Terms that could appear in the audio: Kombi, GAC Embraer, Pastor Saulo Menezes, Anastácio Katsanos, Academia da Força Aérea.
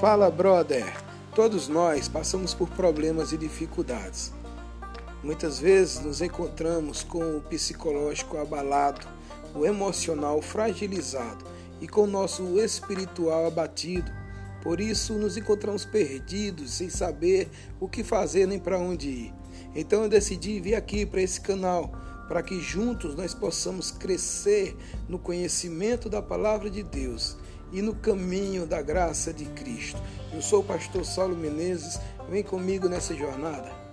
Fala, brother! Todos nós passamos por problemas e dificuldades. Muitas vezes nos encontramos com o psicológico abalado, o emocional fragilizado e com o nosso espiritual abatido. Por isso, nos encontramos perdidos, sem saber o que fazer nem para onde ir. Então eu decidi vir aqui para esse canal, para que juntos nós possamos crescer no conhecimento da Palavra de Deus e no caminho da graça de Cristo. Eu sou o pastor Saulo Menezes, vem comigo nessa jornada.